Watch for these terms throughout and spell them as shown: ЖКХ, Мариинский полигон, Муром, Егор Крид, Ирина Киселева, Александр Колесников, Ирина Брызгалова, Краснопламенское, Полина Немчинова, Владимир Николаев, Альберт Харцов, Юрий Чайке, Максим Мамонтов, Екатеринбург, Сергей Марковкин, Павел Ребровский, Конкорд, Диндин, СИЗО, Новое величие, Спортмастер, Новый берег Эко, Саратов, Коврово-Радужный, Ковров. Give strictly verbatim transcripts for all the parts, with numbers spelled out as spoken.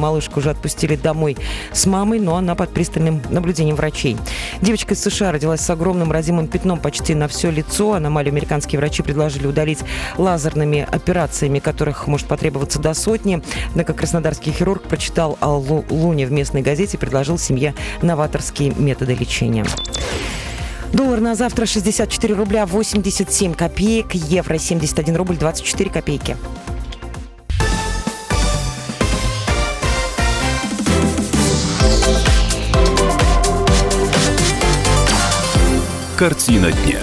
малышку уже отпустили домой с мамой, но она под пристальным наблюдением врачей. Девочка из США родилась с огромным разимым пятном почти на все лицо. Аномалию американские врачи предложили удалить лазерными операциями, которых может потребоваться до сотни. Однако краснодарский хирург прочитал о Луне в местной газете и предложил семье новаторские методы лечения. Доллар на завтра шестьдесят четыре рубля восемьдесят семь копеек, евро семьдесят один рубль двадцать четыре копейки. Картина дня.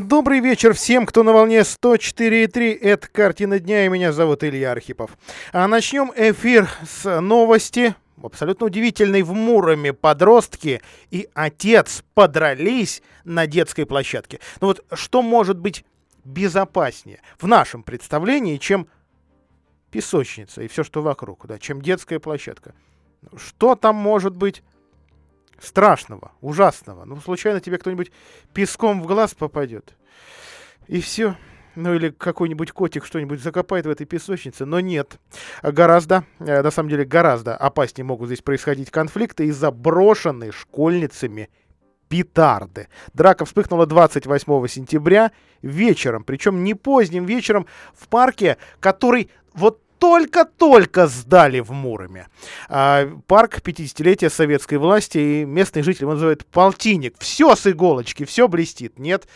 Добрый вечер всем, кто на волне сто четыре и три. Это «Картина дня», и меня зовут Илья Архипов. А начнем эфир с новости. Абсолютно удивительной в Муроме подростки и отец подрались на детской площадке. Ну вот что может быть безопаснее в нашем представлении, чем песочница и все, что вокруг, да, чем детская площадка? Что там может быть страшного, ужасного? Ну, случайно тебе кто-нибудь песком в глаз попадет, и все. Ну, или какой-нибудь котик что-нибудь закопает в этой песочнице. Но нет. Гораздо, на самом деле, гораздо опаснее могут здесь происходить конфликты из-за брошенной школьницами петарды. Драка вспыхнула двадцать восьмого сентября вечером. Причем не поздним вечером в парке, который вот только-только сдали в Муроме. А, парк пятидесятилетия советской власти, и местные жители его называют «Полтинник». Все с иголочки, все блестит. Нет,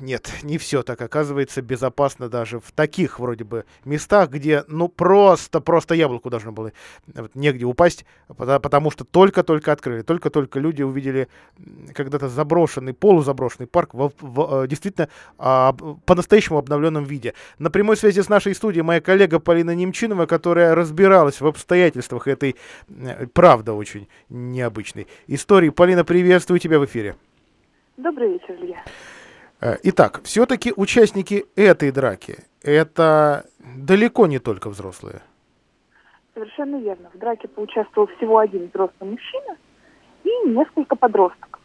нет, не все так, оказывается, безопасно даже в таких вроде бы местах, где ну просто-просто яблоку должно было вот, негде упасть, потому что только-только открыли, только-только люди увидели когда-то заброшенный, полузаброшенный парк в, в, действительно по-настоящему обновленном виде. На прямой связи с нашей студией моя коллега Полина Немчинова, которая разбиралась в обстоятельствах этой, правда, очень необычной истории. Полина, приветствую тебя в эфире. Добрый вечер, Илья. Итак, все-таки участники этой драки – это далеко не только взрослые. Совершенно верно. В драке поучаствовал всего один взрослый мужчина и несколько подростков.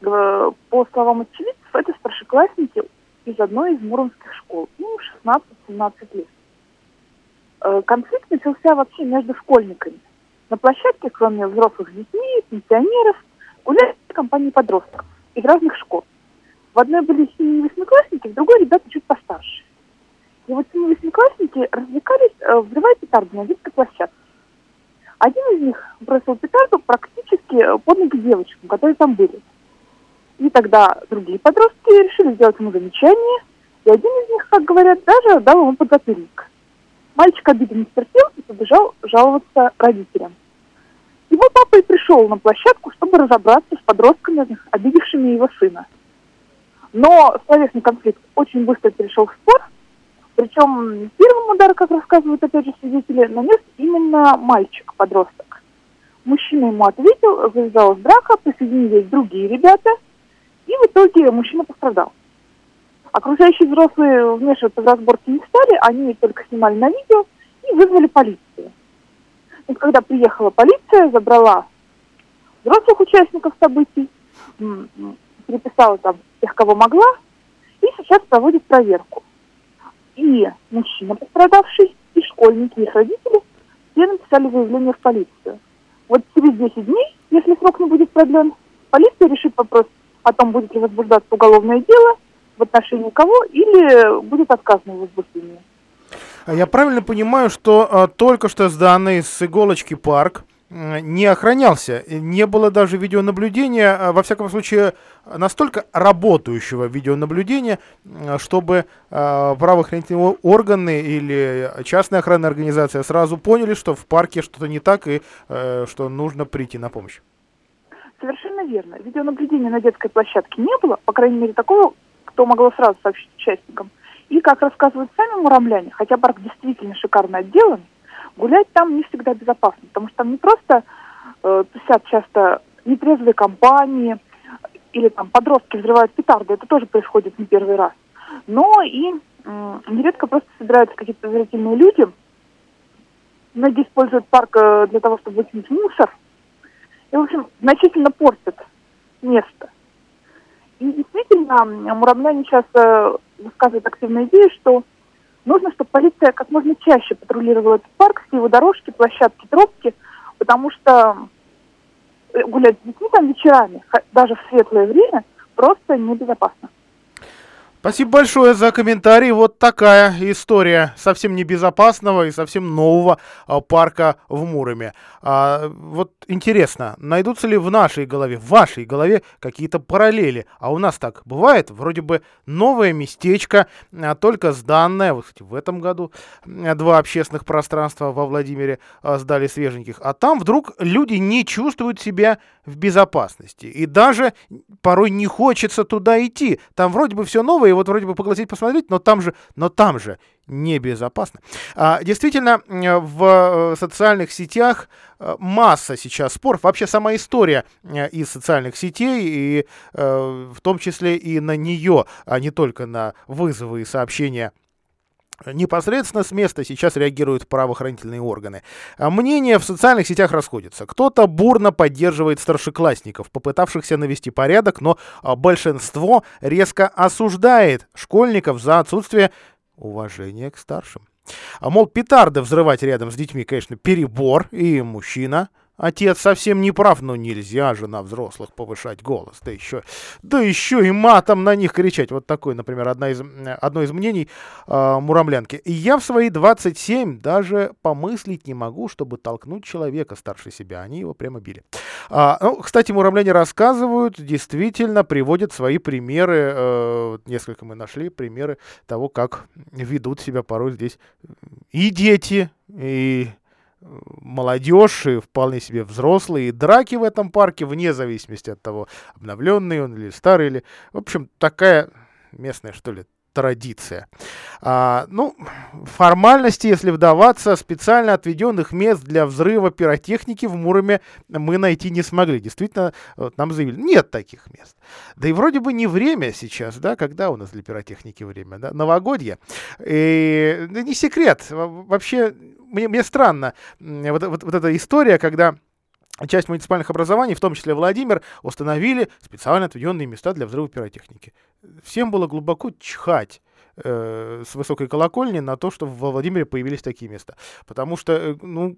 По словам очевидцев, это старшеклассники из одной из муромских школ, ну, шестнадцать-семнадцать лет. Конфликт начался вообще между школьниками. На площадке, кроме взрослых детей, пенсионеров, гуляли компании подростков из разных школ. В одной были синие восьмиклассники, в другой ребята чуть постарше. И вот синие восьмиклассники развлекались, взрывая петарды на детской площадке. Один из них бросил петарду практически под ноги девочкам, которые там были. И тогда другие подростки решили сделать ему замечание, и один из них, как говорят, даже дал ему подзатыльник. Мальчик обиденно стерпел и побежал жаловаться родителям. Его папа и пришел на площадку, чтобы разобраться с подростками, обидевшими его сына. Но словесный конфликт очень быстро перешел в спор. Причем первым удар, как рассказывают опять же свидетели, нанес именно мальчик-подросток. Мужчина ему ответил, завязалась драка, присоединились другие ребята, и в итоге мужчина пострадал. Окружающие взрослые вмешиваться в разборки не стали, они только снимали на видео и вызвали полицию. И когда приехала полиция, забрала взрослых участников событий, переписала там тех, кого могла, и сейчас проводит проверку. И мужчина пострадавший, и школьники, и их родители все написали заявление в полицию. Вот через десять дней, если срок не будет продлен, полиция решит вопрос о том, будет ли возбуждаться уголовное дело в отношении кого, или будет отказано в возбуждении. Я правильно понимаю, что а, только что сданный с иголочки парк не охранялся, не было даже видеонаблюдения, во всяком случае, настолько работающего видеонаблюдения, чтобы правоохранительные органы или частная охранная организация сразу поняли, что в парке что-то не так и что нужно прийти на помощь? Совершенно верно. Видеонаблюдения на детской площадке не было, по крайней мере, такого, кто могло сразу сообщить участникам. И, как рассказывают сами муромляне, хотя парк действительно шикарно отделан, гулять там не всегда безопасно, потому что там не просто э, тусят часто нетрезвые компании, или там подростки взрывают петарды, это тоже происходит не первый раз. Но и э, нередко просто собираются какие-то подозрительные люди, многие используют парк э, для того, чтобы выкинуть мусор, и, в общем, значительно портят место. И действительно, муромляне часто высказывают активную идею, что Нужно, чтобы полиция как можно чаще патрулировала этот парк, все его дорожки, площадки, тропки, потому что гулять с детьми там вечерами, даже в светлое время, просто небезопасно. Спасибо большое за комментарий. Вот такая история совсем небезопасного и совсем нового парка в Муроме. А, вот интересно, найдутся ли в нашей голове, в вашей голове какие-то параллели? А у нас так бывает, вроде бы новое местечко, только сданное. Вот, кстати, в этом году два общественных пространства во Владимире сдали свеженьких. А там вдруг люди не чувствуют себя в безопасности. И даже порой не хочется туда идти. Там вроде бы все новое. И вот вроде бы поглазеть, посмотреть, но там же, но там же небезопасно. А, действительно, в социальных сетях масса сейчас споров. Вообще сама история из социальных сетей, и э, в том числе и на нее, а не только на вызовы и сообщения непосредственно с места сейчас реагируют правоохранительные органы. Мнения в социальных сетях расходятся. Кто-то бурно поддерживает старшеклассников, попытавшихся навести порядок, но большинство резко осуждает школьников за отсутствие уважения к старшим. Мол, петарды взрывать рядом с детьми, конечно, перебор, и мужчина, отец, совсем не прав, но нельзя же на взрослых повышать голос, да еще, да еще и матом на них кричать. Вот такое, например, одна из, одно из мнений э, муромлянки. И я в свои двадцать семь даже помыслить не могу, чтобы толкнуть человека старше себя. Они его прямо били. А, ну, кстати, муромляне рассказывают, действительно приводят свои примеры. Э, несколько мы нашли примеры того, как ведут себя порой здесь и дети, и молодежь, и вполне себе взрослые, и драки в этом парке, вне зависимости от того, обновленный он или старый, или... В общем, такая местная, что ли, традиция. А, ну, формальности, если вдаваться, специально отведенных мест для взрыва пиротехники в Муроме мы найти не смогли. Действительно, вот нам заявили, нет таких мест. Да и вроде бы не время сейчас, да, когда у нас для пиротехники время, да, новогодье. И да, не секрет, вообще... Мне, мне странно, вот, вот, вот эта история, когда часть муниципальных образований, в том числе Владимир, установили специально отведенные места для взрыва пиротехники. Всем было глубоко чхать э, с высокой колокольни на то, что во Владимире появились такие места. Потому что, э, ну...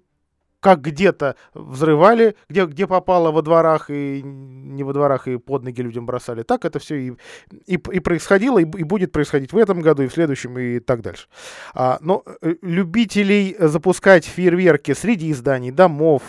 как где-то взрывали, где, где попало во дворах и не во дворах, и под ноги людям бросали. Так это все и, и, и происходило, и, и будет происходить в этом году, и в следующем, и так дальше. А, но любителей запускать фейерверки среди зданий, домов,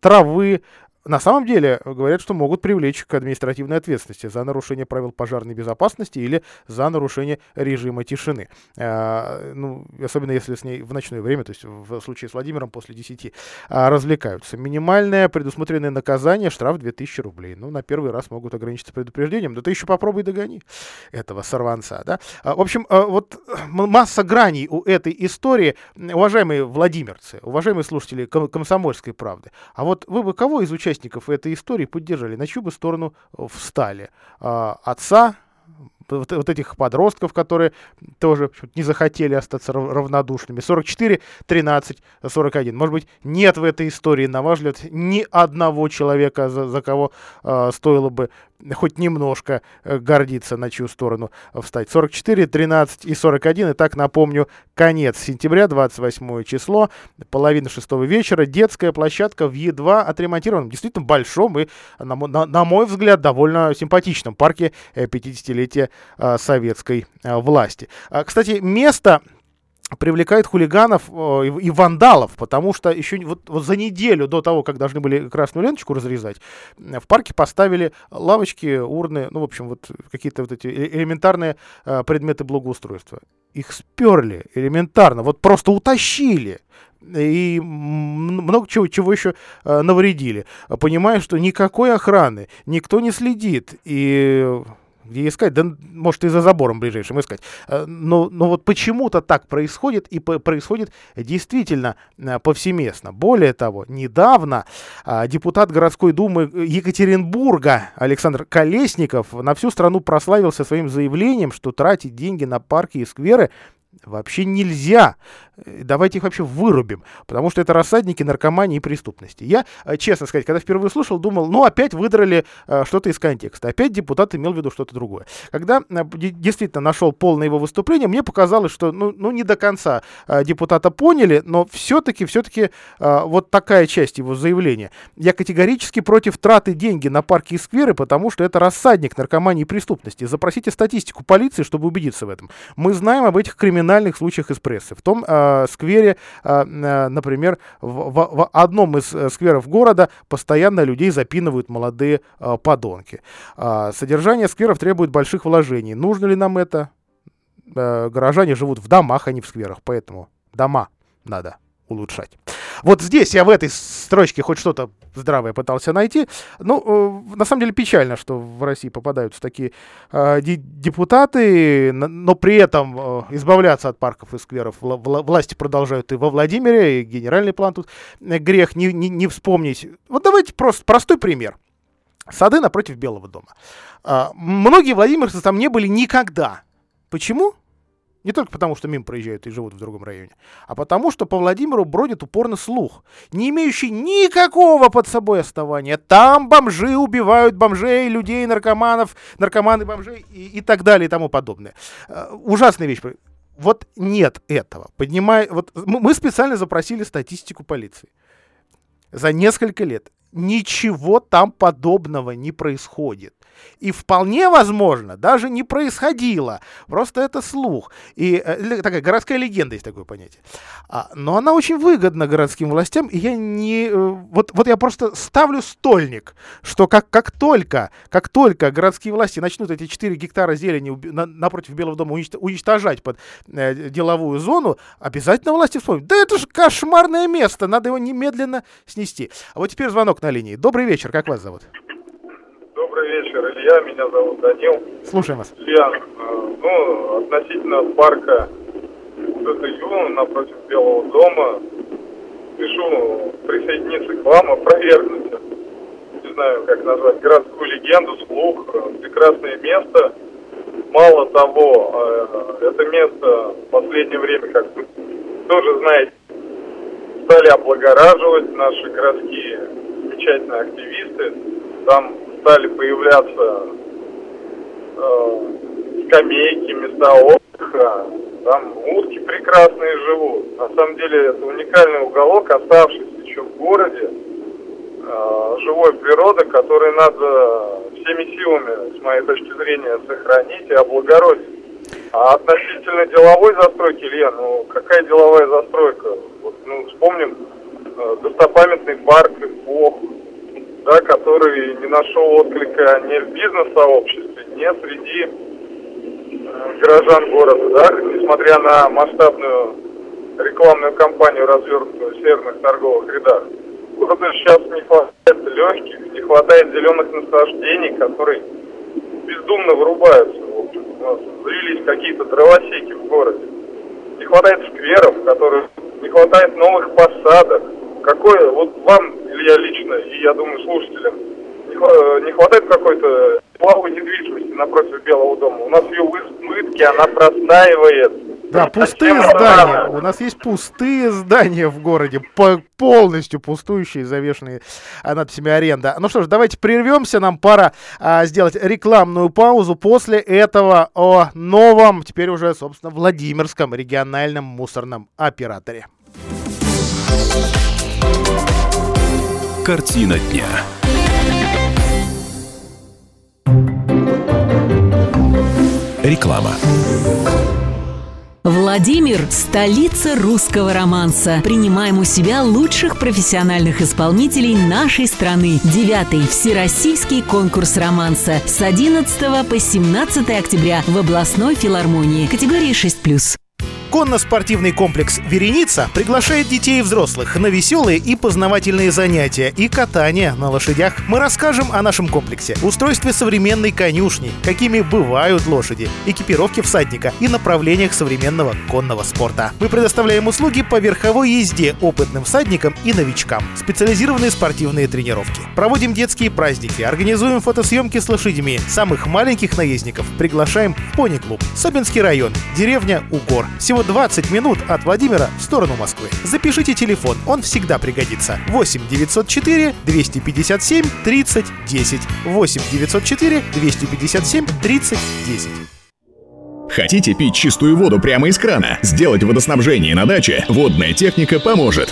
травы, на самом деле говорят, что могут привлечь к административной ответственности за нарушение правил пожарной безопасности или за нарушение режима тишины. А, ну, особенно если с ней в ночное время, то есть в случае с Владимиром после десяти, а, развлекаются. Минимальное предусмотренное наказание — штраф две тысячи рублей. Ну, на первый раз могут ограничиться предупреждением. Да ты еще попробуй догони этого сорванца. Да? А, в общем, а, вот масса граней у этой истории. Уважаемые владимирцы, уважаемые слушатели ком- комсомольской правды, а вот вы бы кого изучали? Участников этой истории поддержали, на чью бы сторону встали? А, отца, вот, вот этих подростков, которые тоже не захотели остаться равнодушными. сорок четыре, тринадцать, сорок один. Может быть, нет в этой истории, на ваш взгляд, ни одного человека, за, за кого а, стоило бы хоть немножко гордиться, на чью сторону встать. сорок четыре, тринадцать и сорок один. Итак, напомню, конец сентября, двадцать восьмое число, половина шестого вечера. Детская площадка в едва отремонтированном, действительно большом и, на, на, на мой взгляд, довольно симпатичном парке пятидесятилетия а, советской а, власти. А, кстати, место... привлекает хулиганов и вандалов, потому что еще вот, вот за неделю до того, как должны были красную ленточку разрезать, в парке поставили лавочки, урны, ну, в общем, вот какие-то вот эти элементарные предметы благоустройства. Их сперли элементарно, вот просто утащили. И много чего, чего еще навредили. Понимая, что никакой охраны, никто не следит, и... где искать, да, может, и за забором ближайшим искать. Но, но вот почему-то так происходит, и происходит действительно повсеместно. Более того, недавно депутат городской думы Екатеринбурга Александр Колесников на всю страну прославился своим заявлением, что тратить деньги на парки и скверы Вообще нельзя. Давайте их вообще вырубим, потому что это рассадники наркомании и преступности. Я, честно сказать, когда впервые слушал, думал, ну опять выдрали э, что-то из контекста. Опять депутат имел в виду что-то другое. Когда э, действительно нашел полное его выступление, мне показалось, что ну, ну не до конца э, депутата поняли, но все-таки, все-таки э, вот такая часть его заявления. Я категорически против траты деньги на парки и скверы, потому что это рассадник наркомании и преступности. Запросите статистику полиции, чтобы убедиться в этом. Мы знаем об этих криминальных случаях из прессы. В том э, сквере, э, например, в, в, в одном из скверов города постоянно людей запинывают молодые э, подонки. Э, содержание скверов требует больших вложений. Нужно ли нам это? Э, горожане живут в домах, а не в скверах, поэтому дома надо улучшать. Вот здесь я в этой строчке хоть что-то здравое пытался найти. Ну, э, на самом деле печально, что в России попадаются такие э, депутаты, но при этом э, избавляться от парков и скверов вла- вла- власти продолжают и во Владимире, и генеральный план тут грех не, не, не вспомнить. Вот давайте просто простой пример. Сады напротив Белого дома. Э, многие владимирцы там не были никогда. Почему? Не только потому, что мимо проезжают и живут в другом районе, а потому, что по Владимиру бродит упорно слух, не имеющий никакого под собой основания. Там бомжи убивают бомжей, людей, наркоманов, наркоманы, бомжей и, и так далее и тому подобное. Э, ужасная вещь. Вот нет этого. Поднимай, вот, мы специально запросили статистику полиции за несколько лет. Ничего там подобного не происходит. И вполне возможно, даже не происходило. Просто это слух. И э, такая городская легенда, есть такое понятие. А, но она очень выгодна городским властям. И я не... Э, вот, вот я просто ставлю стольник, что как, как, только, как только городские власти начнут эти четыре гектара зелени уби- на, напротив Белого дома унич- уничтожать под э, деловую зону, обязательно власти вспомнят. Да это же кошмарное место, надо его немедленно снести. А вот теперь звонок на линии. Добрый вечер, как вас зовут? Добрый вечер, Илья, меня зовут Данил. Слушаем вас. Илья, ну, относительно парка СТЮ напротив Белого дома, пишу присоединиться к вам, опровергнуть, не знаю, как назвать, городскую легенду, слух, прекрасное место. Мало того, это место в последнее время, как вы тоже знаете, стали облагораживать наши городские замечательные активисты. Там стали появляться э, скамейки, места отдыха. Там утки прекрасные живут. На самом деле это уникальный уголок, оставшийся еще в городе. Э, живой природы, которую надо всеми силами, с моей точки зрения, сохранить и облагородить. А относительно деловой застройки, Илья, ну какая деловая застройка? Вот, ну, вспомним э, достопамятный парк «Эпох», да, который не нашел отклика ни в бизнес-сообществе, ни среди э, горожан города, да, несмотря на масштабную рекламную кампанию, развернутую в северных торговых рядах. Городу сейчас не хватает легких, не хватает зеленых насаждений, которые бездумно вырубаются. В общем, у нас завелись какие-то дровосеки в городе. Не хватает скверов, которых не хватает новых посадок. Какое, вот вам, Илья, лично, и, я думаю, слушателям, не хватает какой-то плавой недвижимости напротив Белого дома. У нас ее в избытке, она простаивает. Да, пустые а здания. Она... У нас есть пустые здания в городе, полностью пустующие, завешенные надписями «аренда». Ну что ж, давайте прервемся, нам пора а, сделать рекламную паузу. После этого о новом, теперь уже, собственно, Владимирском региональном мусорном операторе. Картина дня. Реклама. Владимир – столица русского романса. Принимаем у себя лучших профессиональных исполнителей нашей страны. Девятый всероссийский конкурс романса с одиннадцатого по семнадцатое октября в областной филармонии. Категории шесть плюс. Конно-спортивный комплекс «Вереница» приглашает детей и взрослых на веселые и познавательные занятия и катание на лошадях. Мы расскажем о нашем комплексе, устройстве современной конюшни, какими бывают лошади, экипировке всадника и направлениях современного конного спорта. Мы предоставляем услуги по верховой езде опытным всадникам и новичкам, специализированные спортивные тренировки. Проводим детские праздники, организуем фотосъемки с лошадями, самых маленьких наездников приглашаем в пони-клуб. Собинский район, деревня Угор. Сегодня всего двадцать минут от Владимира в сторону Москвы. Запишите телефон, он всегда пригодится. восемь девятьсот четыре двести пятьдесят семь тридцать десять. восемь девятьсот четыре двести пятьдесят семь тридцать десять. Хотите пить чистую воду прямо из крана? Сделать водоснабжение на даче? Водная техника поможет.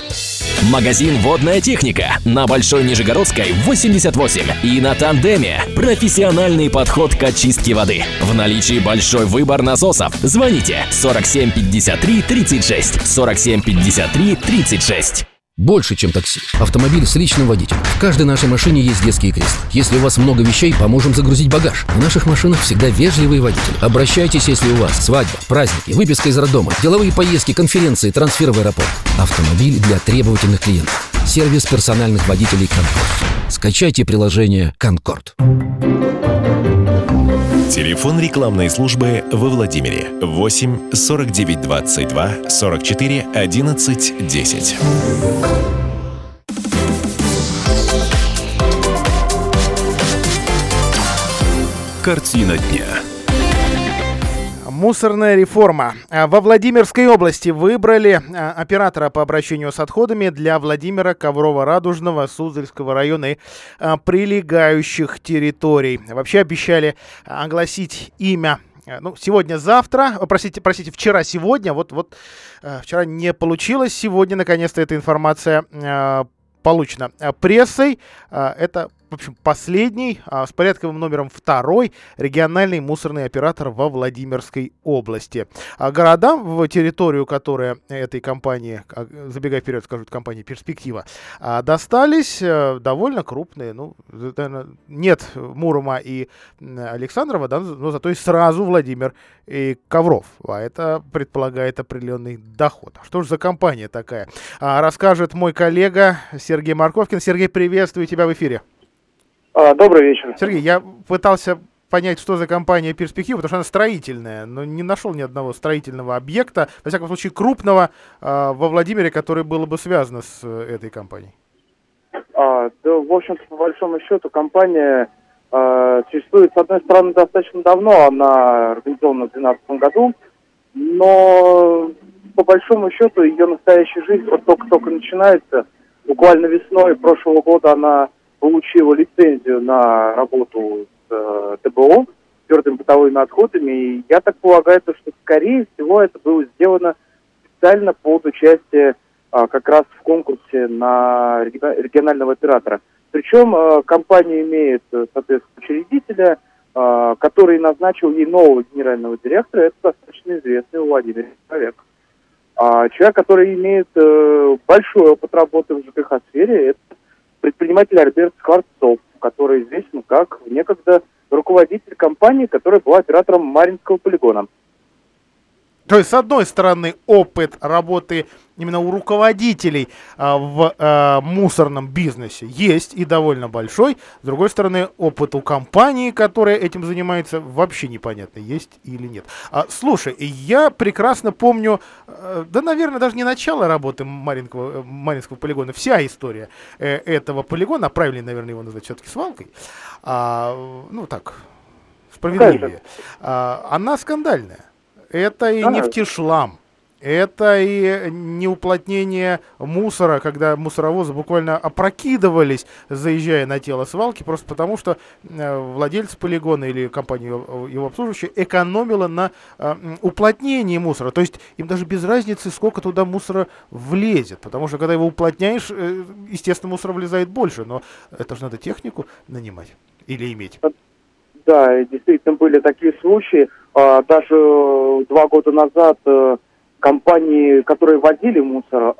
Магазин «Водная техника» на Большой Нижегородской, восемьдесят восемь, и на «Тандеме». Профессиональный подход к очистке воды. В наличии большой выбор насосов. Звоните сорок семь пятьдесят три тридцать шесть. сорок семь пятьдесят три тридцать шесть. Больше, чем такси. Автомобиль с личным водителем. В каждой нашей машине есть детские кресла. Если у вас много вещей, поможем загрузить багаж. В наших машинах всегда вежливый водитель. Обращайтесь, если у вас свадьба, праздники, выписка из роддома, деловые поездки, конференции, трансфер в аэропорт. Автомобиль для требовательных клиентов. Сервис персональных водителей «Конкорд». Скачайте приложение «Конкорд». Телефон рекламной службы во Владимире восемь сорок девять двадцать два сорок четыре одиннадцать десять. Картина дня. Мусорная реформа. Во Владимирской области выбрали оператора по обращению с отходами для Владимира, Коврово-Радужного, Суздальского района и прилегающих территорий. Вообще обещали огласить имя. Ну, сегодня-завтра, простите, простите, вчера-сегодня, вот, вот вчера не получилось, сегодня наконец-то эта информация получена прессой. Это, в общем, последний, с порядковым номером второй региональный мусорный оператор во Владимирской области. А городам, в территорию, которая этой компании, забегая вперед, скажут, компании «Перспектива», достались довольно крупные. Ну, нет Мурома и Александрова, да, но зато и сразу Владимир и Ковров. А это предполагает определенный доход. Что же за компания такая? Расскажет мой коллега Сергей Марковкин. Сергей, приветствую тебя в эфире. Добрый вечер. Сергей, я пытался понять, что за компания «Перспектива», потому что она строительная, но не нашел ни одного строительного объекта, во всяком случае крупного, во Владимире, который было бы связано с этой компанией. А, да, в общем-то, по большому счету, компания а, существует, с одной стороны, достаточно давно, она организована в две тысячи двенадцатом году, но по большому счету ее настоящая жизнь вот только-только начинается. Буквально весной прошлого года она получила лицензию на работу с э, тэ бэ о, с твердыми бытовыми отходами, и я так полагаю, что, скорее всего, это было сделано специально под участие э, как раз в конкурсе на регионального оператора. Причем э, компания имеет, соответственно, учредителя, э, который назначил ей нового генерального директора, это достаточно известный Владимир Николаев. А человек, который имеет э, большой опыт работы в ЖКХ-сфере, это предприниматель Альберт Харцов, который известен как некогда руководитель компании, которая была оператором Мариинского полигона. То есть, с одной стороны, опыт работы именно у руководителей а, в а, мусорном бизнесе есть и довольно большой. С другой стороны, опыт у компании, которая этим занимается, вообще непонятно, есть или нет. А, слушай, я прекрасно помню, а, да, наверное, даже не начало работы Мариинского, Мариинского полигона, вся история э, этого полигона, а правильнее, наверное, его назвать все-таки свалкой, а, ну так, справедливее, а, она скандальная. Это и нефтешлам, это и неуплотнение мусора, когда мусоровозы буквально опрокидывались, заезжая на тело свалки, просто потому что владелец полигона или компания его обслуживающая экономила на уплотнении мусора. То есть им даже без разницы, сколько туда мусора влезет, потому что когда его уплотняешь, естественно, мусора влезает больше, но это же надо технику нанимать или иметь. Да, действительно были такие случаи. Даже два года назад компании, которые возили мусор,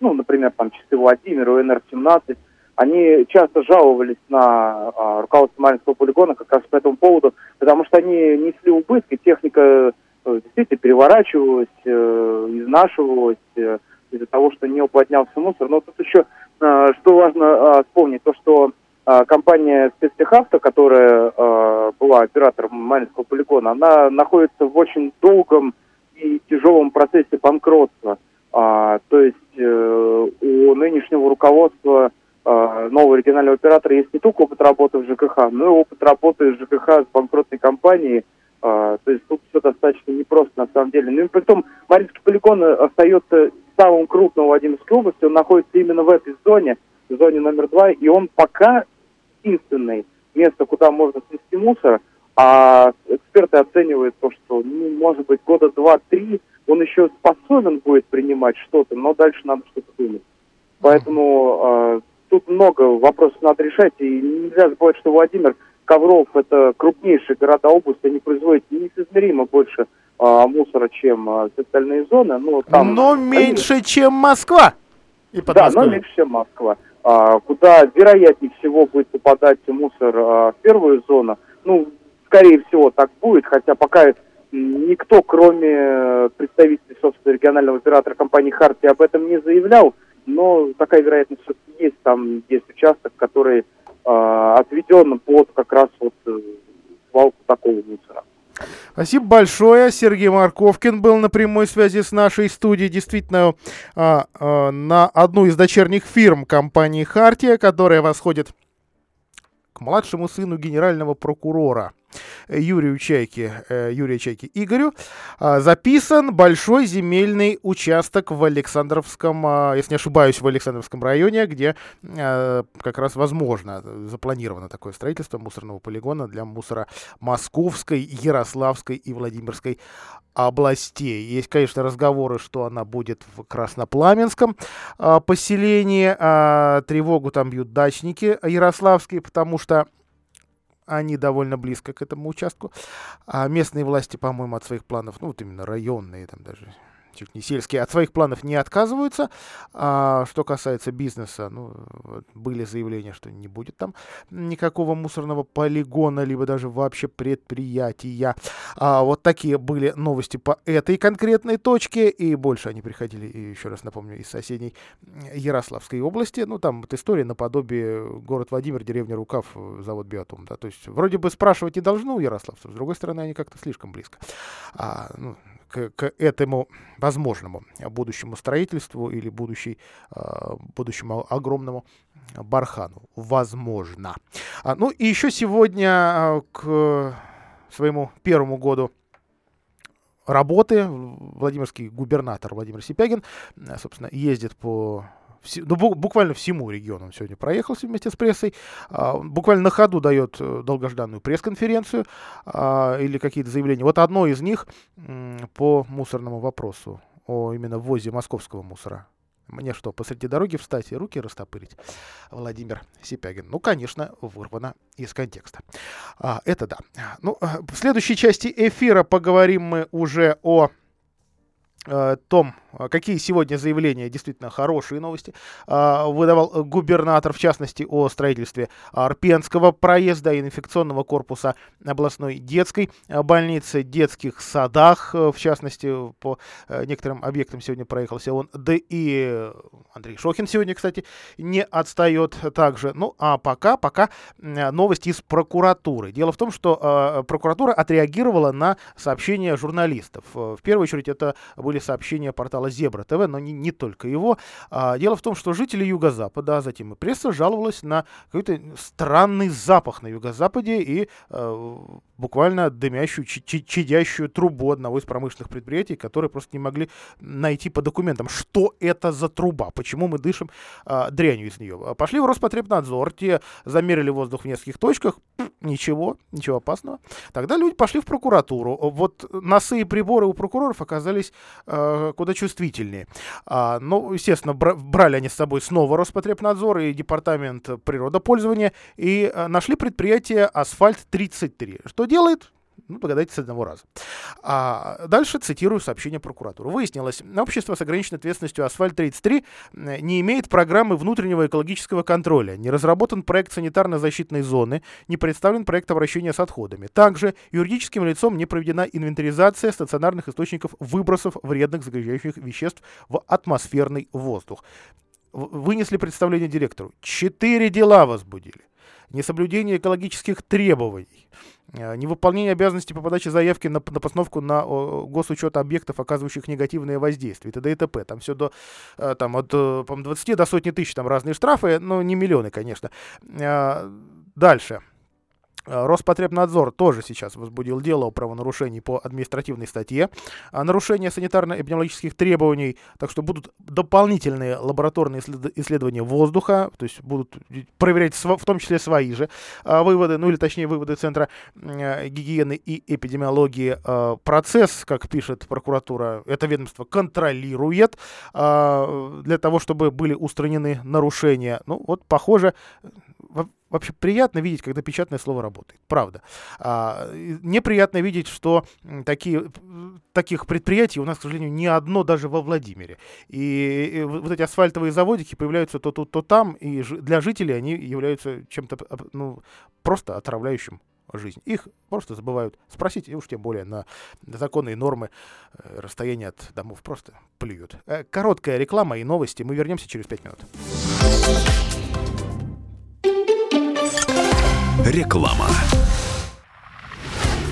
ну, например, там Чистый Владимир, у эн эр семнадцать, они часто жаловались на руководство Мариинского полигона как раз по этому поводу, потому что они несли убытки, техника действительно переворачивалась, изнашивалась из-за того, что не уплотнялся мусор. Но тут еще что важно вспомнить, то что компания «Спецтехавто», которая э, была оператором Мариинского полигона, она находится в очень долгом и тяжелом процессе банкротства. А, то есть э, у нынешнего руководства э, нового регионального оператора есть не только опыт работы в ЖКХ, но и опыт работы в ЖКХ с банкротной компанией. То есть тут все достаточно непросто, на самом деле. Ну и притом Мариинский полигон остается самым крупным в Владимирской области. Он находится именно в этой зоне, в зоне номер два, и он пока единственное место, куда можно снести мусор. А эксперты оценивают то, что, ну, может быть, года два-три он еще способен будет принимать что-то, но дальше надо что-то думать. Поэтому э, тут много вопросов надо решать, и нельзя забывать, что Владимир, Ковров – это крупнейшие города области, они производят неизмеримо больше э, мусора, чем э, остальные зоны. Но, там, но меньше, они... чем Москва. И да, но меньше, чем Москва. А, куда, вероятнее всего, будет попадать мусор а, в первую зону. Ну, скорее всего, так будет, хотя пока никто, кроме представителей, собственно, регионального оператора компании «Хартия», об этом не заявлял, но такая вероятность все-таки есть. Там есть участок, который а, отведен под как раз вот свалку такого мусора. Спасибо большое. Сергей Марковкин был на прямой связи с нашей студией. Действительно, на одну из дочерних фирм компании «Хартия», которая восходит к младшему сыну генерального прокурора Юрию Чайке, Юрия Чайке Игорю, записан большой земельный участок в Александровском, если не ошибаюсь, в Александровском районе, где как раз возможно запланировано такое строительство мусорного полигона для мусора Московской, Ярославской и Владимирской областей. Есть, конечно, разговоры, что она будет в Краснопламенском поселении. Тревогу там бьют дачники ярославские, потому что они довольно близко к этому участку. А местные власти, по-моему, от своих планов, ну вот именно районные, там даже чуть не сельские, от своих планов не отказываются. А что касается бизнеса, ну, были заявления, что не будет там никакого мусорного полигона, либо даже вообще предприятия. А вот такие были новости по этой конкретной точке, и больше они приходили, еще раз напомню, из соседней Ярославской области. Ну, там вот история наподобие город Владимир, деревня Рукав, завод Биатом. Да? То есть вроде бы спрашивать не должно у ярославцев, с другой стороны, они как-то слишком близко. А, ну, К, к этому возможному будущему строительству или будущей, э, будущему огромному бархану. Возможно. А, ну и еще сегодня к своему первому году работы владимирский губернатор Владимир Сипягин, собственно, ездит по... Ну, буквально всему региону он сегодня проехался вместе с прессой. Буквально на ходу дает долгожданную пресс-конференцию или какие-то заявления. Вот одно из них по мусорному вопросу, о именно ввозе московского мусора. Мне что, посреди дороги встать и руки растопырить? Владимир Сипягин. Ну, конечно, вырвано из контекста. А, это да. Ну, в следующей части эфира поговорим мы уже о... том, какие сегодня заявления, действительно хорошие новости, выдавал губернатор, в частности, о строительстве Арпенского проезда и инфекционного корпуса областной детской больницы, детских садах, в частности, по некоторым объектам сегодня проехался он, да и Андрей Шохин сегодня, кстати, не отстает также. Ну, а пока, пока новости из прокуратуры. Дело в том, что прокуратура отреагировала на сообщения журналистов. В первую очередь, это были были сообщения портала «Зебра ТВ», но не, не только его. А, дело в том, что жители Юго-Запада, а затем и пресса, жаловалась на какой-то странный запах на Юго-Западе и э, буквально дымящую, ч- ч- чадящую трубу одного из промышленных предприятий, которые просто не могли найти по документам, что это за труба, почему мы дышим э, дрянью из нее. Пошли в Роспотребнадзор, те замерили воздух в нескольких точках, ничего, ничего опасного. Тогда люди пошли в прокуратуру. Вот носы и приборы у прокуроров оказались куда чувствительнее. А, ну, естественно, бра- брали они с собой снова Роспотребнадзор и департамент природопользования и а, нашли предприятие «Асфальт тридцать три». Что делает? Ну, погадайте с одного раза. А дальше цитирую сообщение прокуратуры. Выяснилось, общество с ограниченной ответственностью «Асфальт тридцать три» не имеет программы внутреннего экологического контроля, не разработан проект санитарно-защитной зоны, не представлен проект обращения с отходами. Также юридическим лицом не проведена инвентаризация стационарных источников выбросов вредных загрязняющих веществ в атмосферный воздух. Вынесли представление директору. Четыре дела возбудили. Несоблюдение экологических требований, невыполнение обязанностей по подаче заявки на, на постановку на о, госучет объектов, оказывающих негативное воздействие, и т.д. и т.п. Там все до, там, от по-моему, двадцати до сотни тысяч, там разные штрафы, но не миллионы, конечно. Дальше. Роспотребнадзор тоже сейчас возбудил дело о правонарушении по административной статье, нарушение санитарно-эпидемиологических требований, так что будут дополнительные лабораторные исследования воздуха, то есть будут проверять в том числе свои же выводы, ну или точнее выводы Центра гигиены и эпидемиологии. Процесс, как пишет прокуратура, это ведомство контролирует для того, чтобы были устранены нарушения. Ну вот, похоже... Вообще приятно видеть, когда печатное слово работает, правда. А, неприятно видеть, что такие, таких предприятий у нас, к сожалению, не одно даже во Владимире. И, и вот эти асфальтовые заводики появляются то тут, то там, и для жителей они являются чем-то, ну, просто отравляющим жизнь. Их просто забывают спросить, и уж тем более на законные нормы расстояния от домов просто плюют. Короткая реклама и новости. Мы вернемся через пять минут. Реклама.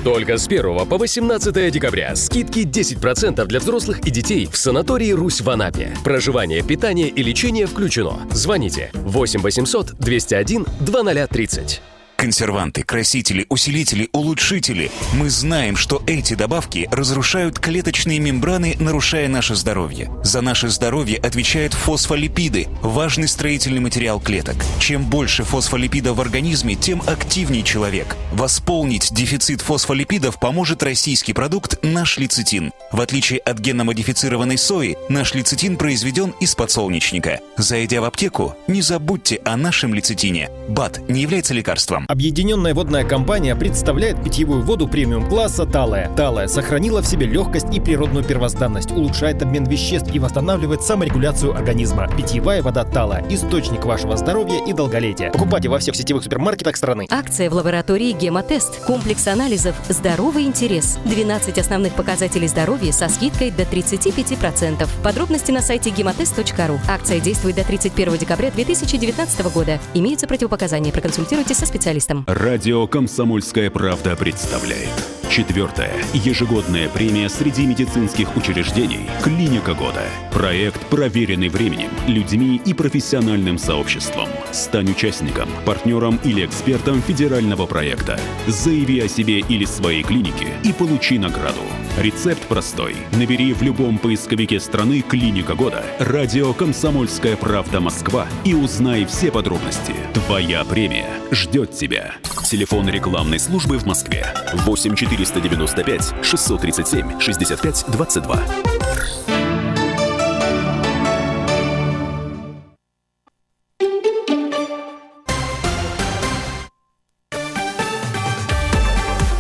Только с первого по восемнадцатое декабря скидки десять процентов для взрослых и детей в санатории «Русь» в Анапе. Проживание, питание и лечение включено. Звоните восемь восемьсот двести один двадцать ноль тридцать. Консерванты, красители, усилители, улучшители. Мы знаем, что эти добавки разрушают клеточные мембраны, нарушая наше здоровье. За наше здоровье отвечают фосфолипиды, важный строительный материал клеток. Чем больше фосфолипидов в организме, тем активнее человек. Восполнить дефицит фосфолипидов поможет российский продукт «Наш лецитин». В отличие от генно-модифицированной сои, «Наш лецитин» произведен из подсолнечника. Зайдя в аптеку, не забудьте о нашем лецитине. БАД не является лекарством. Объединенная водная компания представляет питьевую воду премиум-класса «Талая». «Талая» сохранила в себе легкость и природную первозданность, улучшает обмен веществ и восстанавливает саморегуляцию организма. Питьевая вода «Талая» – источник вашего здоровья и долголетия. Покупайте во всех сетевых супермаркетах страны. Акция в лаборатории «Гемотест». Комплекс анализов «Здоровый интерес». двенадцать основных показателей здоровья со скидкой до тридцати пяти процентов. Подробности на сайте гемотест точка ру. Акция действует до тридцать первого декабря две тысячи девятнадцатого года. Имеются противопоказания. Проконсультируйтесь со специалистом. Радио «Комсомольская правда» представляет. Четвертая ежегодная премия среди медицинских учреждений «Клиника года». Проект, проверенный временем, людьми и профессиональным сообществом. Стань участником, партнером или экспертом федерального проекта. Заяви о себе или своей клинике и получи награду. Рецепт простой. Набери в любом поисковике страны «Клиника года», радио «Комсомольская правда Москва» и узнай все подробности. Твоя премия ждет тебя. Телефон рекламной службы в Москве. восемь четыреста девяносто пять шестьсот тридцать семь шестьдесят пять двадцать два.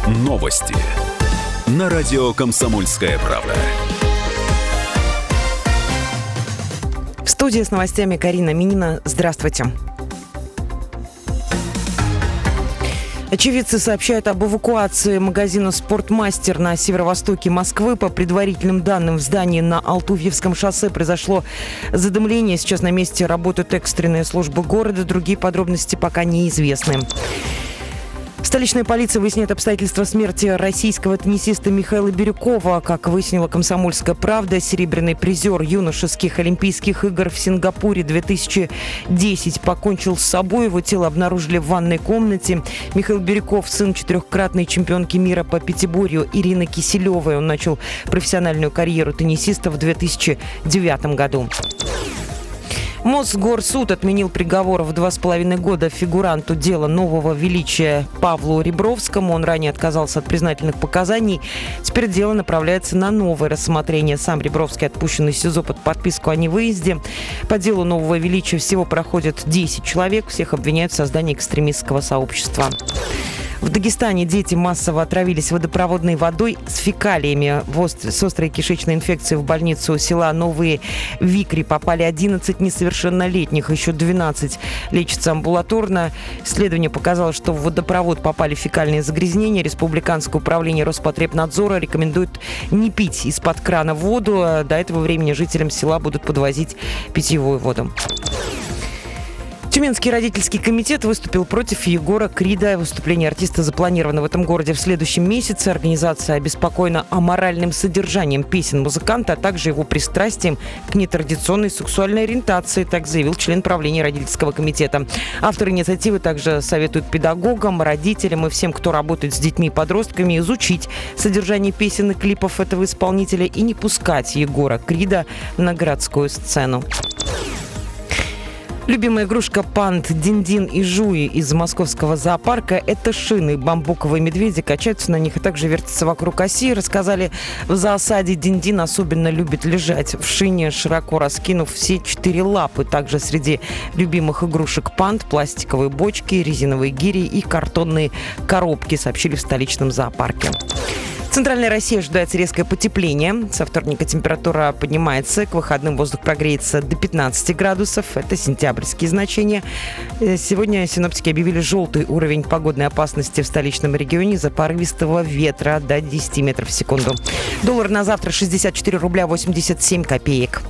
Новости на радио «Комсомольская правда». В студии с новостями Карина Минина. Здравствуйте. Очевидцы сообщают об эвакуации магазина «Спортмастер» на северо-востоке Москвы. По предварительным данным, в здании на Алтуфьевском шоссе произошло задымление. Сейчас на месте работают экстренные службы города. Другие подробности пока неизвестны. Столичная полиция выясняет обстоятельства смерти российского теннисиста Михаила Бирюкова. Как выяснила «Комсомольская правда», серебряный призер юношеских Олимпийских игр в Сингапуре две тысячи десятого покончил с собой. Его тело обнаружили в ванной комнате. Михаил Бирюков – сын четырехкратной чемпионки мира по пятиборью Ирины Киселевой. Он начал профессиональную карьеру теннисиста в две тысячи девятом году. Мосгорсуд отменил приговор в два с половиной года фигуранту дела нового величия Павлу Ребровскому. Он ранее отказался от признательных показаний. Теперь дело направляется на новое рассмотрение. Сам Ребровский отпущен из СИЗО под подписку о невыезде. По делу нового величия всего проходят десять человек. Всех обвиняют в создании экстремистского сообщества. В Дагестане дети массово отравились водопроводной водой с фекалиями. С острой кишечной инфекцией в больницу села Новые Викри попали одиннадцать несовершеннолетних. Еще двенадцать лечатся амбулаторно. Исследование показало, что в водопровод попали фекальные загрязнения. Республиканское управление Роспотребнадзора рекомендует не пить из-под крана воду. До этого времени жителям села будут подвозить питьевую воду. Тюменский родительский комитет выступил против Егора Крида. Выступление артиста запланировано в этом городе в следующем месяце. Организация обеспокоена аморальным содержанием песен музыканта, а также его пристрастием к нетрадиционной сексуальной ориентации, так заявил член правления родительского комитета. Авторы инициативы также советуют педагогам, родителям и всем, кто работает с детьми и подростками, изучить содержание песен и клипов этого исполнителя и не пускать Егора Крида на городскую сцену. Любимая игрушка панд Диндин и Жуи из московского зоопарка – это шины. Бамбуковые медведи качаются на них и также вертятся вокруг оси. Рассказали, в зоосаде Диндин особенно любит лежать в шине, широко раскинув все четыре лапы. Также среди любимых игрушек панд – пластиковые бочки, резиновые гири и картонные коробки, сообщили в столичном зоопарке. В Центральной России ожидается резкое потепление. Со вторника температура поднимается. К выходным воздух прогреется до пятнадцати градусов. Это сентябрьские значения. Сегодня синоптики объявили желтый уровень погодной опасности в столичном регионе из-за порывистого ветра до десяти метров в секунду. Доллар на завтра шестьдесят четыре рубля восемьдесят семь копеек.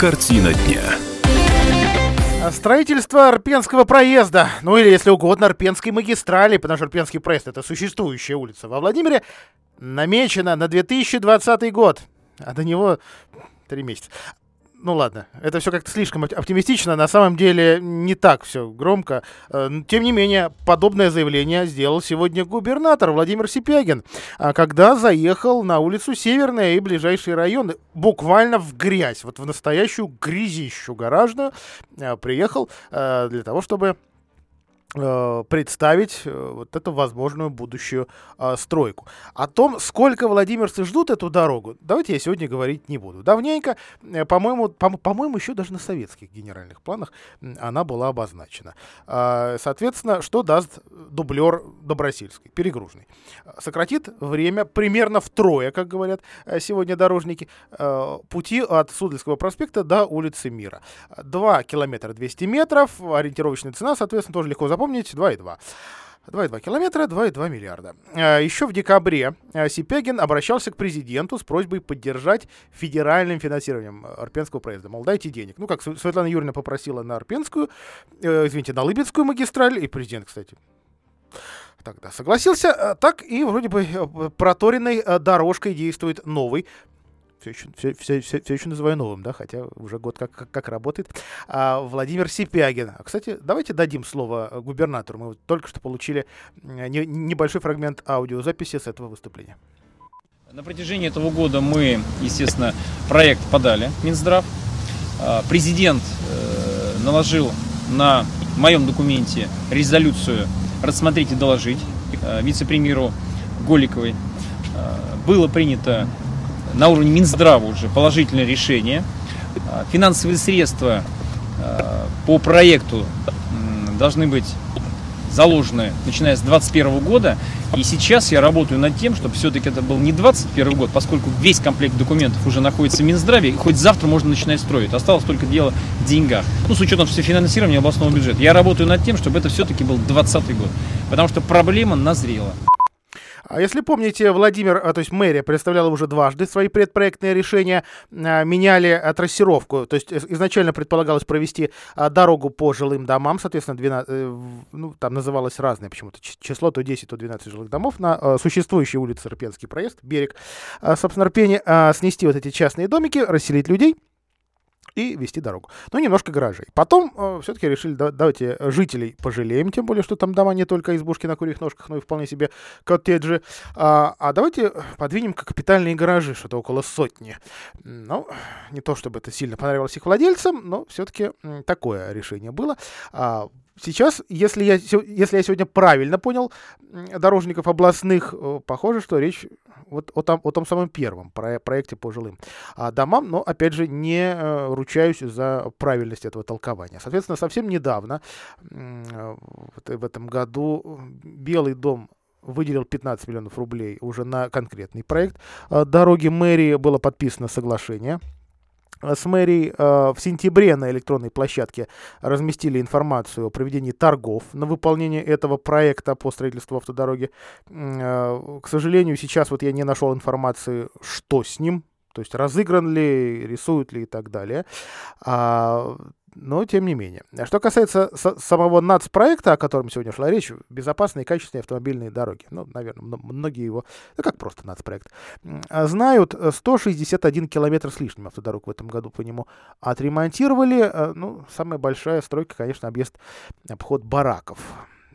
Картина дня. Строительство Арпенского проезда, ну или, если угодно, Арпенской магистрали, потому что Арпенский проезд — это существующая улица во Владимире, намечено на две тысячи двадцатый год, а до него три месяца. Ну ладно, это все как-то слишком оптимистично, на самом деле не так все громко. Тем не менее, подобное заявление сделал сегодня губернатор Владимир Сипягин, когда заехал на улицу Северная и ближайшие районы буквально в грязь, вот в настоящую грязищу гаражную приехал для того, чтобы представить вот эту возможную будущую а, стройку. О том, сколько владимирцы ждут эту дорогу, давайте я сегодня говорить не буду. Давненько, по-моему, по- по-моему, еще даже на советских генеральных планах она была обозначена. А, соответственно, что даст дублер Добросельский, перегруженный? Сократит время примерно втрое, как говорят сегодня дорожники, пути от Суздальского проспекта до улицы Мира. два километра двести метров, ориентировочная цена, соответственно, тоже легко запомнить. Помните, два и два километра, два и два миллиарда. Еще в декабре Сипягин обращался к президенту с просьбой поддержать федеральным финансированием Арпенского проезда. Мол, дайте денег. Ну, как Светлана Юрьевна попросила на Арпенскую, э, извините, на Лыбецкую магистраль, и президент, кстати, тогда согласился. Так и вроде бы проторенной дорожкой действует новый. Все еще, все, все, все, все еще называю новым, да, хотя уже год как, как, как работает, а, Владимир Сипягин. А, кстати, давайте дадим слово губернатору. Мы вот только что получили не, небольшой фрагмент аудиозаписи с этого выступления. На протяжении этого года мы, естественно, проект подали в Минздрав. Президент наложил на моем документе резолюцию «Рассмотреть и доложить» вице-премьеру Голиковой. Было принято на уровне Минздрава уже положительное решение. Финансовые средства по проекту должны быть заложены начиная с две тысячи двадцать первого года. И сейчас я работаю над тем, чтобы все-таки это был не две тысячи двадцать первый год, поскольку весь комплект документов уже находится в Минздраве, и хоть завтра можно начинать строить. Осталось только дело в деньгах. Ну, с учетом все финансирования областного бюджета. Я работаю над тем, чтобы это все-таки был две тысячи двадцатый год, потому что проблема назрела. А если помните, Владимир, то есть мэрия представляла уже дважды свои предпроектные решения, меняли трассировку, то есть изначально предполагалось провести дорогу по жилым домам, соответственно, двенадцать, ну, там называлось разное почему-то число, то десять, то двенадцать жилых домов на существующей улице Арпенский проезд, берег, собственно, Арпени, снести вот эти частные домики, расселить людей и вести дорогу. Ну, немножко гаражей. Потом э, все-таки решили, да, давайте жителей пожалеем, тем более, что там дома не только избушки на курьих ножках, но и вполне себе коттеджи. А, а давайте подвинем капитальные гаражи, что-то около сотни. Ну, не то чтобы это сильно понравилось их владельцам, но все-таки м, такое решение было. А, сейчас, если я, если я сегодня правильно понял дорожников областных, похоже, что речь вот о, том, о том самом первом проекте по жилым домам, но, опять же, не ручаюсь за правильность этого толкования. Соответственно, совсем недавно, вот в этом году, Белый дом выделил пятнадцать миллионов рублей уже на конкретный проект дороги. Мэрии было подписано соглашение с мэрией в сентябре на электронной площадке разместили информацию о проведении торгов на выполнение этого проекта по строительству автодороги. К сожалению, сейчас вот я не нашел информации, что с ним, то есть разыгран ли, рисуют ли и так далее. Но тем не менее. Что касается самого нацпроекта, о котором сегодня шла речь, безопасные и качественные автомобильные дороги. Ну, наверное, многие его, ну как просто нацпроект, знают. сто шестьдесят один километр с лишним автодорог в этом году по нему отремонтировали. Ну, самая большая стройка, конечно, объезд, обход Бараков.